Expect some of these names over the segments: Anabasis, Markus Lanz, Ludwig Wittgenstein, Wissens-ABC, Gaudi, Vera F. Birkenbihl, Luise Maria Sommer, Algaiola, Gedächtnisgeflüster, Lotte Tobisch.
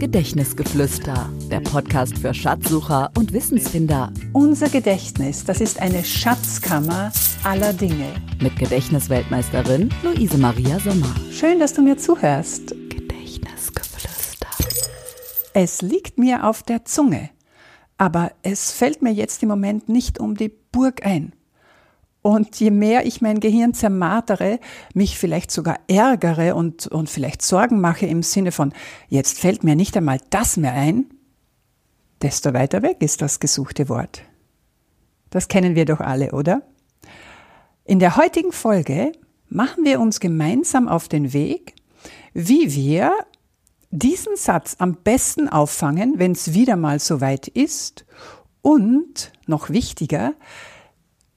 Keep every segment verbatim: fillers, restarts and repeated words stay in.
Gedächtnisgeflüster, der Podcast für Schatzsucher und Wissensfinder. Unser Gedächtnis, das ist eine Schatzkammer aller Dinge. Mit Gedächtnisweltmeisterin Luise Maria Sommer. Schön, dass du mir zuhörst. Gedächtnisgeflüster. Es liegt mir auf der Zunge, aber es fällt mir jetzt im Moment nicht um die Burg ein. Und je mehr ich mein Gehirn zermartere, mich vielleicht sogar ärgere und, und vielleicht Sorgen mache im Sinne von, jetzt fällt mir nicht einmal das mehr ein, desto weiter weg ist das gesuchte Wort. Das kennen wir doch alle, oder? In der heutigen Folge machen wir uns gemeinsam auf den Weg, wie wir diesen Satz am besten auffangen, wenn es wieder mal soweit ist und, noch wichtiger,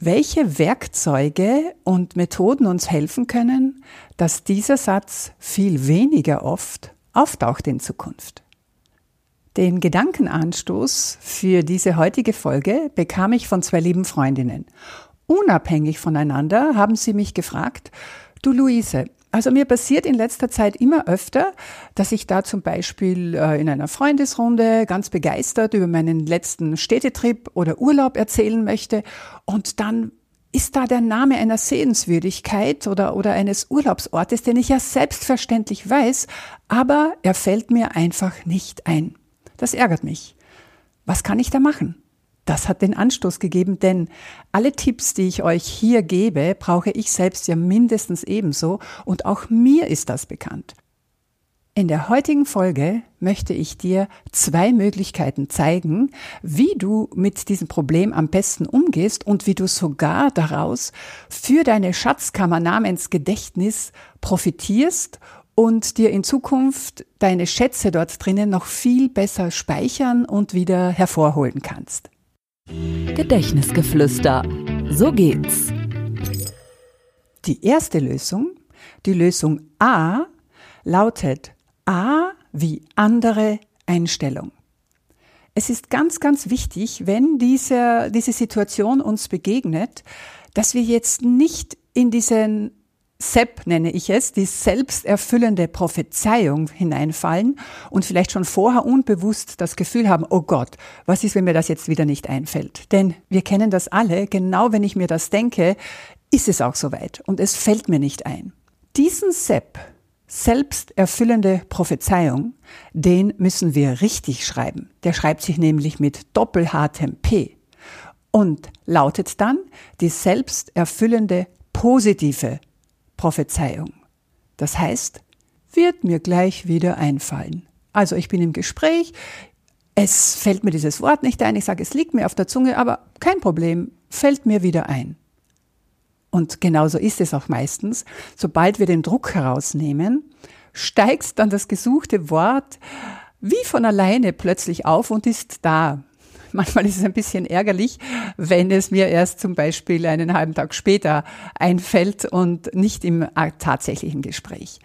welche Werkzeuge und Methoden uns helfen können, dass dieser Satz viel weniger oft auftaucht in Zukunft. Den Gedankenanstoß für diese heutige Folge bekam ich von zwei lieben Freundinnen. Unabhängig voneinander haben sie mich gefragt, du Luise, also mir passiert in letzter Zeit immer öfter, dass ich da zum Beispiel in einer Freundesrunde ganz begeistert über meinen letzten Städtetrip oder Urlaub erzählen möchte und dann ist da der Name einer Sehenswürdigkeit oder, oder eines Urlaubsortes, den ich ja selbstverständlich weiß, aber er fällt mir einfach nicht ein. Das ärgert mich. Was kann ich da machen? Das hat den Anstoß gegeben, denn alle Tipps, die ich euch hier gebe, brauche ich selbst ja mindestens ebenso und auch mir ist das bekannt. In der heutigen Folge möchte ich dir zwei Möglichkeiten zeigen, wie du mit diesem Problem am besten umgehst und wie du sogar daraus für deine Schatzkammer namens Gedächtnis profitierst und dir in Zukunft deine Schätze dort drinnen noch viel besser speichern und wieder hervorholen kannst. Gedächtnisgeflüster. So geht's. Die erste Lösung, die Lösung A, lautet A wie andere Einstellung. Es ist ganz, ganz wichtig, wenn diese, diese Situation uns begegnet, dass wir jetzt nicht in diesen S E P, nenne ich es, die selbsterfüllende Prophezeiung hineinfallen und vielleicht schon vorher unbewusst das Gefühl haben, oh Gott, was ist, wenn mir das jetzt wieder nicht einfällt? Denn wir kennen das alle, genau wenn ich mir das denke, ist es auch soweit und es fällt mir nicht ein. Diesen S E P, selbsterfüllende Prophezeiung, den müssen wir richtig schreiben. Der schreibt sich nämlich mit doppelhartem P und lautet dann die selbsterfüllende positive Prophezeiung. Das heißt, wird mir gleich wieder einfallen. Also ich bin im Gespräch, es fällt mir dieses Wort nicht ein, ich sage, es liegt mir auf der Zunge, aber kein Problem, fällt mir wieder ein. Und genauso ist es auch meistens, sobald wir den Druck herausnehmen, steigt dann das gesuchte Wort wie von alleine plötzlich auf und ist da. Manchmal ist es ein bisschen ärgerlich, wenn es mir erst zum Beispiel einen halben Tag später einfällt und nicht im tatsächlichen Gespräch.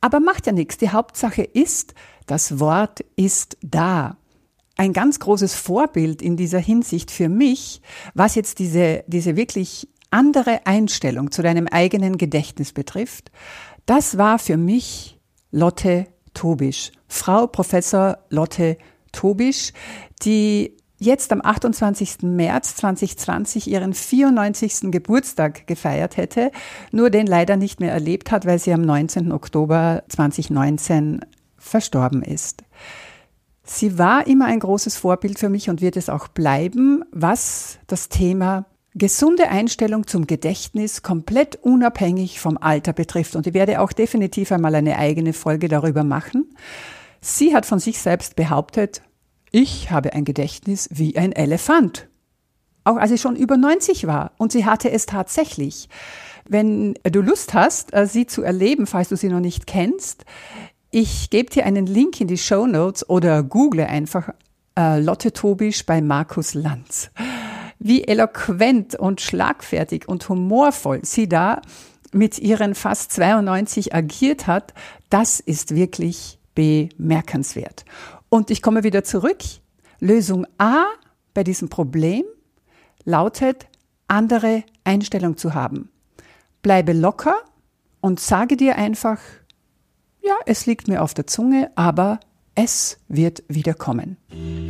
Aber macht ja nichts. Die Hauptsache ist, das Wort ist da. Ein ganz großes Vorbild in dieser Hinsicht für mich, was jetzt diese, diese wirklich andere Einstellung zu deinem eigenen Gedächtnis betrifft, das war für mich Lotte Tobisch. Frau Professor Lotte Tobisch, die jetzt am achtundzwanzigsten März zweitausendzwanzig ihren vierundneunzigsten Geburtstag gefeiert hätte, nur den leider nicht mehr erlebt hat, weil sie am neunzehnten Oktober zweitausendneunzehn verstorben ist. Sie war immer ein großes Vorbild für mich und wird es auch bleiben, was das Thema gesunde Einstellung zum Gedächtnis komplett unabhängig vom Alter betrifft. Und ich werde auch definitiv einmal eine eigene Folge darüber machen. Sie hat von sich selbst behauptet, ich habe ein Gedächtnis wie ein Elefant. Auch als ich schon über neunzig war. Und sie hatte es tatsächlich. Wenn du Lust hast, sie zu erleben, falls du sie noch nicht kennst, ich gebe dir einen Link in die Shownotes oder google einfach äh, Lotte Tobisch bei Markus Lanz. Wie eloquent und schlagfertig und humorvoll sie da mit ihren fast zweiundneunzig agiert hat, das ist wirklich bemerkenswert. Und ich komme wieder zurück. Lösung A bei diesem Problem lautet, andere Einstellung zu haben. Bleibe locker und sage dir einfach, ja, es liegt mir auf der Zunge, aber Es wird wieder kommen.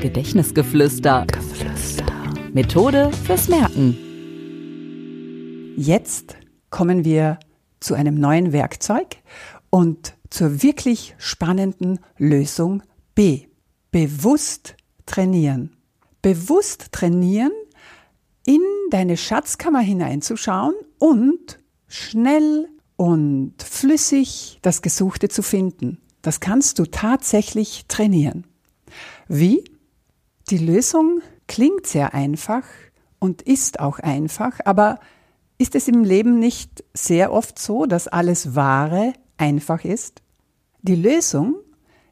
Gedächtnisgeflüster. Geflüster. Methode fürs Merken. Jetzt kommen wir zu einem neuen Werkzeug und zur wirklich spannenden Lösung B. Bewusst trainieren. Bewusst trainieren, in deine Schatzkammer hineinzuschauen und schnell und flüssig das Gesuchte zu finden. Das kannst du tatsächlich trainieren. Wie? Die Lösung klingt sehr einfach und ist auch einfach, aber ist es im Leben nicht sehr oft so, dass alles Wahre einfach ist? Die Lösung,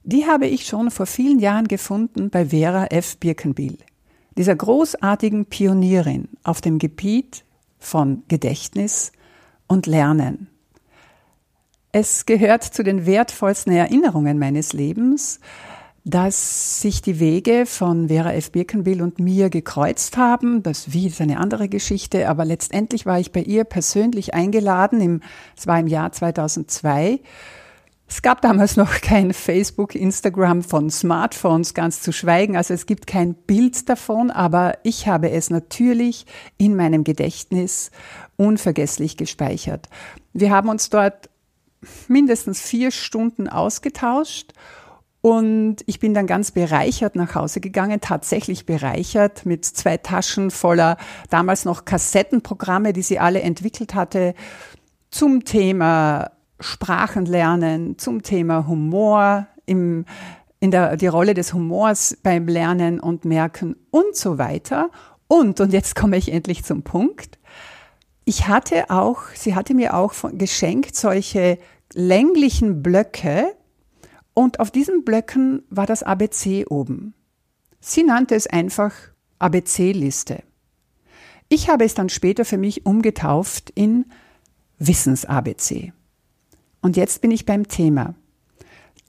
die habe ich schon vor vielen Jahren gefunden bei Vera F. Birkenbihl, dieser großartigen Pionierin auf dem Gebiet von Gedächtnis und Lernen. Es gehört zu den wertvollsten Erinnerungen meines Lebens, dass sich die Wege von Vera F. Birkenbihl und mir gekreuzt haben. Das Wie ist eine andere Geschichte, aber letztendlich war ich bei ihr persönlich eingeladen, im, das war im Jahr zweitausendzwei. Es gab damals noch kein Facebook, Instagram, von Smartphones ganz zu schweigen, also es gibt kein Bild davon, aber ich habe es natürlich in meinem Gedächtnis unvergesslich gespeichert. Wir haben uns dort mindestens vier Stunden ausgetauscht. Und ich bin dann ganz bereichert nach Hause gegangen, tatsächlich bereichert, mit zwei Taschen voller damals noch Kassettenprogramme, die sie alle entwickelt hatte, zum Thema Sprachenlernen, zum Thema Humor, im, in der, die Rolle des Humors beim Lernen und Merken und so weiter. Und, und jetzt komme ich endlich zum Punkt. Ich hatte auch, sie hatte mir auch von, geschenkt solche länglichen Blöcke, und auf diesen Blöcken war das A B C oben. Sie nannte es einfach A B C-Liste. Ich habe es dann später für mich umgetauft in Wissens-A B C. Und jetzt bin ich beim Thema.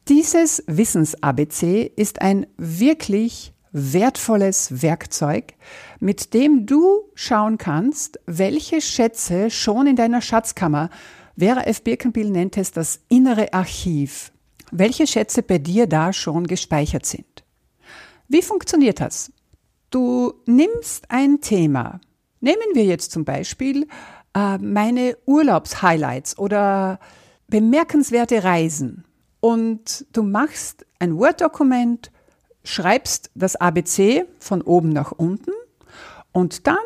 Dieses Wissens-A B C ist ein wirklich wertvolles Werkzeug, mit dem du schauen kannst, welche Schätze schon in deiner Schatzkammer, Vera F. Birkenbihl nennt es das innere Archiv, welche Schätze bei dir da schon gespeichert sind. Wie funktioniert das? Du nimmst ein Thema. Nehmen wir jetzt zum Beispiel äh, meine Urlaubshighlights oder bemerkenswerte Reisen. Und du machst ein Word-Dokument, schreibst das A B C von oben nach unten und dann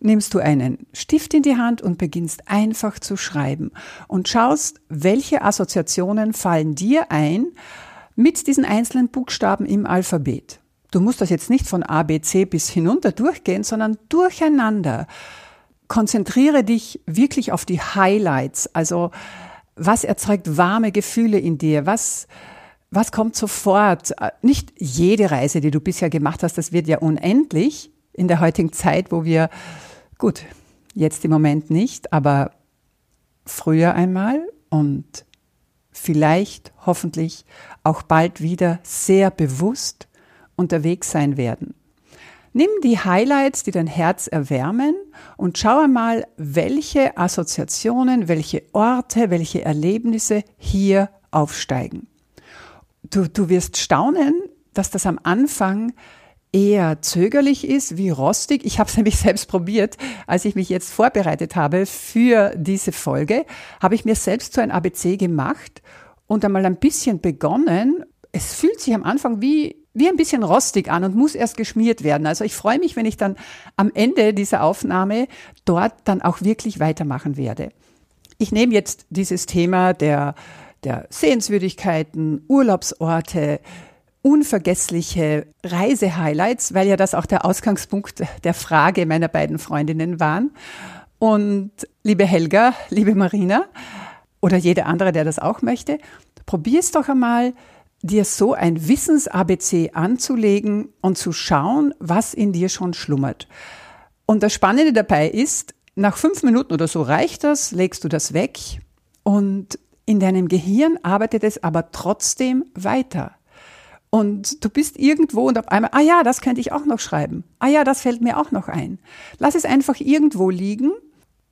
nimmst du einen Stift in die Hand und beginnst einfach zu schreiben und schaust, welche Assoziationen fallen dir ein mit diesen einzelnen Buchstaben im Alphabet. Du musst das jetzt nicht von A, B, C bis hinunter durchgehen, sondern durcheinander. Konzentriere dich wirklich auf die Highlights, also was erzeugt warme Gefühle in dir, was was kommt sofort. Nicht jede Reise, die du bisher gemacht hast, das wird ja unendlich in der heutigen Zeit, wo wir gut, jetzt im Moment nicht, aber früher einmal und vielleicht hoffentlich auch bald wieder sehr bewusst unterwegs sein werden. Nimm die Highlights, die dein Herz erwärmen und schau einmal, welche Assoziationen, welche Orte, welche Erlebnisse hier aufsteigen. Du, du wirst staunen, dass das am Anfang eher zögerlich ist, wie rostig. Ich habe es nämlich selbst probiert, als ich mich jetzt vorbereitet habe für diese Folge, habe ich mir selbst so ein A B C gemacht und einmal ein bisschen begonnen. Es fühlt sich am Anfang wie, wie ein bisschen rostig an und muss erst geschmiert werden. Also ich freue mich, wenn ich dann am Ende dieser Aufnahme dort dann auch wirklich weitermachen werde. Ich nehme jetzt dieses Thema der, der Sehenswürdigkeiten, Urlaubsorte, unvergessliche Reisehighlights, weil ja das auch der Ausgangspunkt der Frage meiner beiden Freundinnen waren. Und liebe Helga, liebe Marina oder jeder andere, der das auch möchte, probier's doch einmal, dir so ein Wissens-A B C anzulegen und zu schauen, was in dir schon schlummert. Und das Spannende dabei ist, nach fünf Minuten oder so reicht das, legst du das weg und in deinem Gehirn arbeitet es aber trotzdem weiter. Und du bist irgendwo und auf einmal, ah ja, das könnte ich auch noch schreiben. Ah ja, das fällt mir auch noch ein. Lass es einfach irgendwo liegen.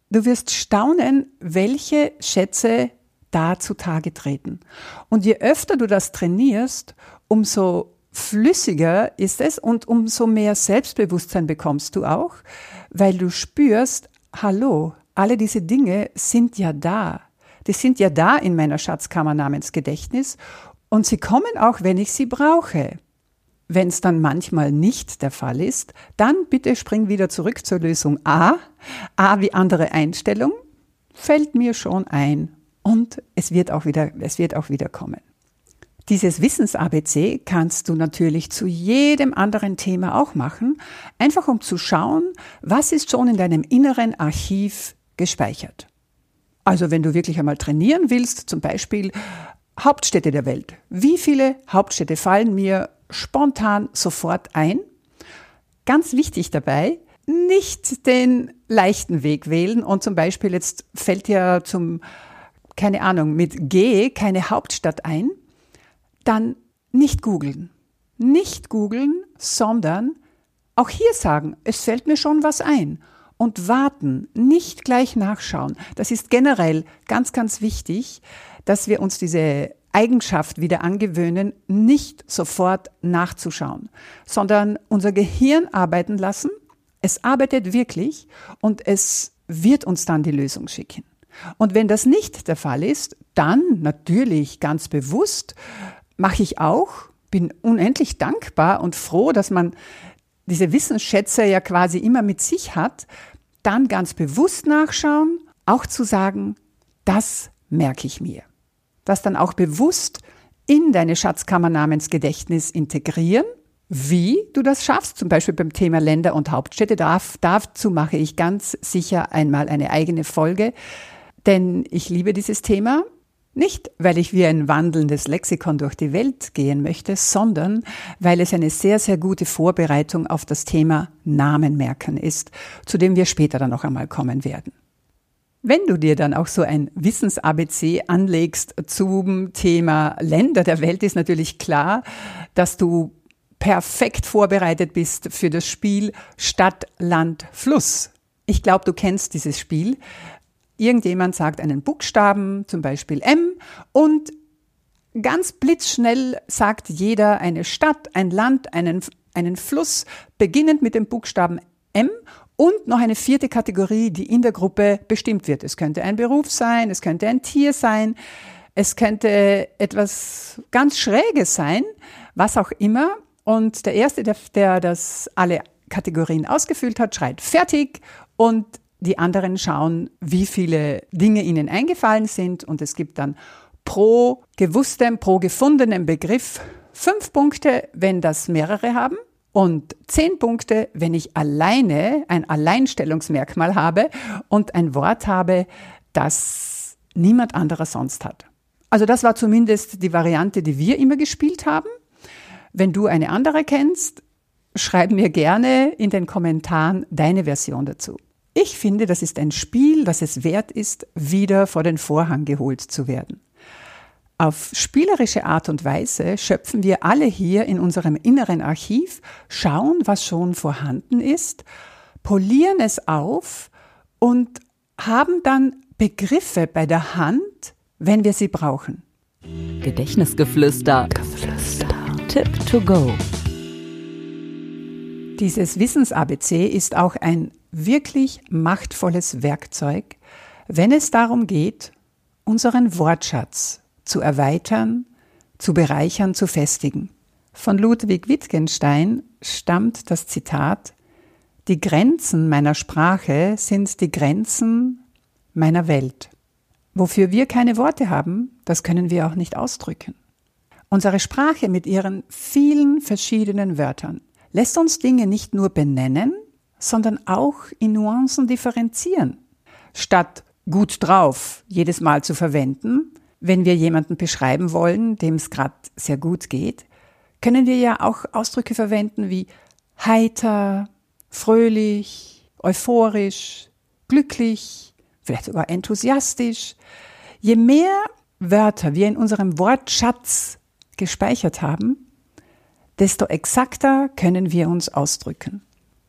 Du wirst staunen, welche Schätze da zutage treten. Und je öfter du das trainierst, umso flüssiger ist es und umso mehr Selbstbewusstsein bekommst du auch, weil du spürst, hallo, alle diese Dinge sind ja da. Die sind ja da in meiner Schatzkammer namens Gedächtnis und sie kommen auch, wenn ich sie brauche. Wenn es dann manchmal nicht der Fall ist, dann bitte spring wieder zurück zur Lösung A. A wie andere Einstellung, fällt mir schon ein und es wird auch wieder, es wird auch wieder kommen. Dieses Wissens-A B C kannst du natürlich zu jedem anderen Thema auch machen, einfach um zu schauen, was ist schon in deinem inneren Archiv gespeichert. Also wenn du wirklich einmal trainieren willst, zum Beispiel Hauptstädte der Welt. Wie viele Hauptstädte fallen mir spontan sofort ein? Ganz wichtig dabei, nicht den leichten Weg wählen und zum Beispiel jetzt fällt dir zum, keine Ahnung, mit G keine Hauptstadt ein. Dann nicht googeln. Nicht googeln, sondern auch hier sagen, es fällt mir schon was ein. Und warten, nicht gleich nachschauen. Das ist generell ganz, ganz wichtig, dass wir uns diese Eigenschaft wieder angewöhnen, nicht sofort nachzuschauen, sondern unser Gehirn arbeiten lassen. Es arbeitet wirklich und es wird uns dann die Lösung schicken. Und wenn das nicht der Fall ist, dann natürlich ganz bewusst, mache ich auch, bin unendlich dankbar und froh, dass man diese Wissensschätze ja quasi immer mit sich hat, dann ganz bewusst nachschauen, auch zu sagen, das merke ich mir. Das dann auch bewusst in deine Schatzkammer namens Gedächtnis integrieren, wie du das schaffst, zum Beispiel beim Thema Länder und Hauptstädte, dazu mache ich ganz sicher einmal eine eigene Folge, denn ich liebe dieses Thema. Nicht, weil ich wie ein wandelndes Lexikon durch die Welt gehen möchte, sondern weil es eine sehr, sehr gute Vorbereitung auf das Thema Namen merken ist, zu dem wir später dann noch einmal kommen werden. Wenn du dir dann auch so ein Wissens-A B C anlegst zum Thema Länder der Welt, ist natürlich klar, dass du perfekt vorbereitet bist für das Spiel Stadt, Land, Fluss. Ich glaube, du kennst dieses Spiel. Irgendjemand sagt einen Buchstaben, zum Beispiel M, und ganz blitzschnell sagt jeder eine Stadt, ein Land, einen, einen Fluss, beginnend mit dem Buchstaben M und noch eine vierte Kategorie, die in der Gruppe bestimmt wird. Es könnte ein Beruf sein, es könnte ein Tier sein, es könnte etwas ganz Schräges sein, was auch immer. Und der Erste, der, der das alle Kategorien ausgefüllt hat, schreit fertig und die anderen schauen, wie viele Dinge ihnen eingefallen sind und es gibt dann pro gewusstem, pro gefundenem Begriff fünf Punkte, wenn das mehrere haben und zehn Punkte, wenn ich alleine ein Alleinstellungsmerkmal habe und ein Wort habe, das niemand anderer sonst hat. Also das war zumindest die Variante, die wir immer gespielt haben. Wenn du eine andere kennst, schreib mir gerne in den Kommentaren deine Version dazu. Ich finde, das ist ein Spiel, das es wert ist, wieder vor den Vorhang geholt zu werden. Auf spielerische Art und Weise schöpfen wir alle hier in unserem inneren Archiv, schauen, was schon vorhanden ist, polieren es auf und haben dann Begriffe bei der Hand, wenn wir sie brauchen. Gedächtnisgeflüster. Geflüster. Tip to go. Dieses Wissens-A B C ist auch ein wirklich machtvolles Werkzeug, wenn es darum geht, unseren Wortschatz zu erweitern, zu bereichern, zu festigen. Von Ludwig Wittgenstein stammt das Zitat: Die Grenzen meiner Sprache sind die Grenzen meiner Welt. Wofür wir keine Worte haben, das können wir auch nicht ausdrücken. Unsere Sprache mit ihren vielen verschiedenen Wörtern lässt uns Dinge nicht nur benennen, sondern auch in Nuancen differenzieren. Statt gut drauf jedes Mal zu verwenden, wenn wir jemanden beschreiben wollen, dem es gerade sehr gut geht, können wir ja auch Ausdrücke verwenden wie heiter, fröhlich, euphorisch, glücklich, vielleicht sogar enthusiastisch. Je mehr Wörter wir in unserem Wortschatz gespeichert haben, desto exakter können wir uns ausdrücken.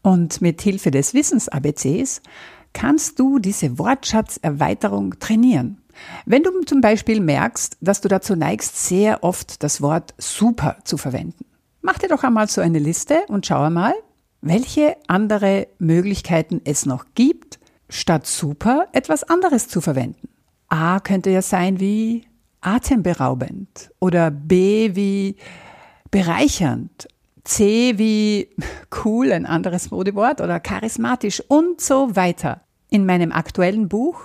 Und mit Hilfe des Wissens-A B Cs kannst du diese Wortschatzerweiterung trainieren. Wenn du zum Beispiel merkst, dass du dazu neigst, sehr oft das Wort super zu verwenden, mach dir doch einmal so eine Liste und schau einmal, welche andere Möglichkeiten es noch gibt, statt super etwas anderes zu verwenden. A könnte ja sein wie atemberaubend oder B wie bereichernd, C wie cool, ein anderes Modewort, oder charismatisch und so weiter. In meinem aktuellen Buch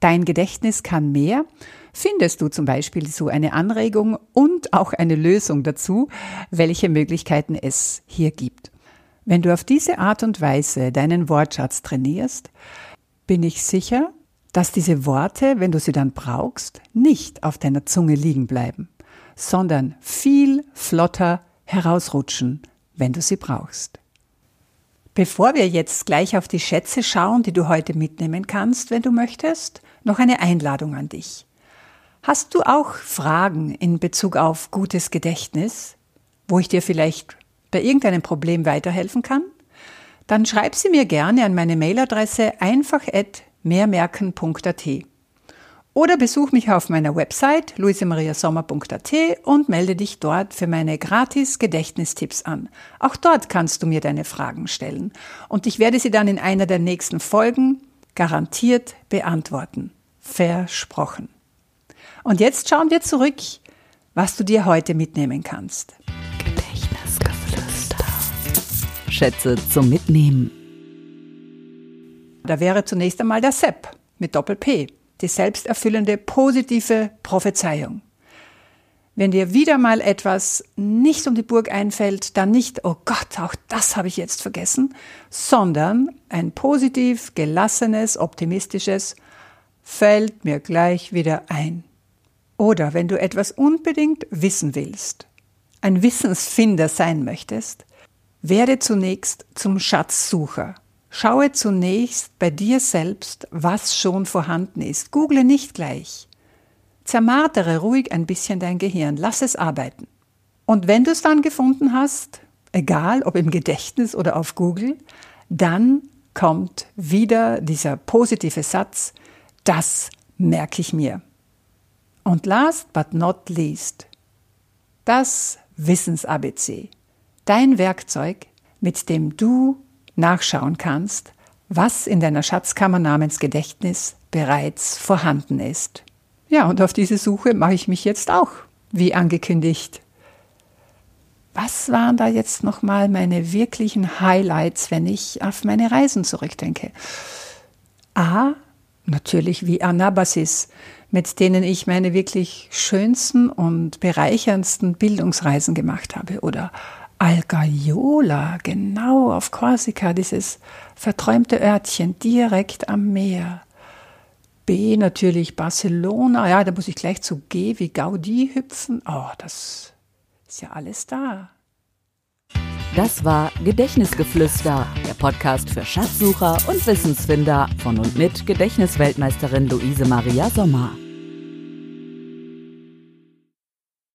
Dein Gedächtnis kann mehr findest du zum Beispiel so eine Anregung und auch eine Lösung dazu, welche Möglichkeiten es hier gibt. Wenn du auf diese Art und Weise deinen Wortschatz trainierst, bin ich sicher, dass diese Worte, wenn du sie dann brauchst, nicht auf deiner Zunge liegen bleiben, sondern viel flotter herausrutschen, wenn du sie brauchst. Bevor wir jetzt gleich auf die Schätze schauen, die du heute mitnehmen kannst, wenn du möchtest, noch eine Einladung an dich. Hast du auch Fragen in Bezug auf gutes Gedächtnis, wo ich dir vielleicht bei irgendeinem Problem weiterhelfen kann? Dann schreib sie mir gerne an meine Mailadresse einfach at mehrmerken punkt at oder besuch mich auf meiner Website luise maria sommer punkt at und melde dich dort für meine gratis Gedächtnistipps an. Auch dort kannst du mir deine Fragen stellen und ich werde sie dann in einer der nächsten Folgen garantiert beantworten. Versprochen. Und jetzt schauen wir zurück, was du dir heute mitnehmen kannst. Schätze zum Mitnehmen. Da wäre zunächst einmal der S E P mit Doppel-P, die selbsterfüllende positive Prophezeiung. Wenn dir wieder mal etwas nicht um die Burg einfällt, dann nicht, oh Gott, auch das habe ich jetzt vergessen, sondern ein positiv, gelassenes, optimistisches, fällt mir gleich wieder ein. Oder wenn du etwas unbedingt wissen willst, ein Wissensfinder sein möchtest, werde zunächst zum Schatzsucher. Schaue zunächst bei dir selbst, was schon vorhanden ist. Google nicht gleich. Zermartere ruhig ein bisschen dein Gehirn. Lass es arbeiten. Und wenn du es dann gefunden hast, egal ob im Gedächtnis oder auf Google, dann kommt wieder dieser positive Satz, das merke ich mir. Und last but not least, das Wissens-A B C. Dein Werkzeug, mit dem du nachschauen kannst, was in deiner Schatzkammer namens Gedächtnis bereits vorhanden ist. Ja, und auf diese Suche mache ich mich jetzt auch, wie angekündigt. Was waren da jetzt nochmal meine wirklichen Highlights, wenn ich auf meine Reisen zurückdenke? A, natürlich wie Anabasis, mit denen ich meine wirklich schönsten und bereicherndsten Bildungsreisen gemacht habe, oder Algaiola, genau, auf Korsika, dieses verträumte Örtchen direkt am Meer. B natürlich Barcelona, ja, da muss ich gleich zu G wie Gaudi hüpfen. Oh, das ist ja alles da. Das war Gedächtnisgeflüster, der Podcast für Schatzsucher und Wissensfinder von und mit Gedächtnisweltmeisterin Luise Maria Sommer.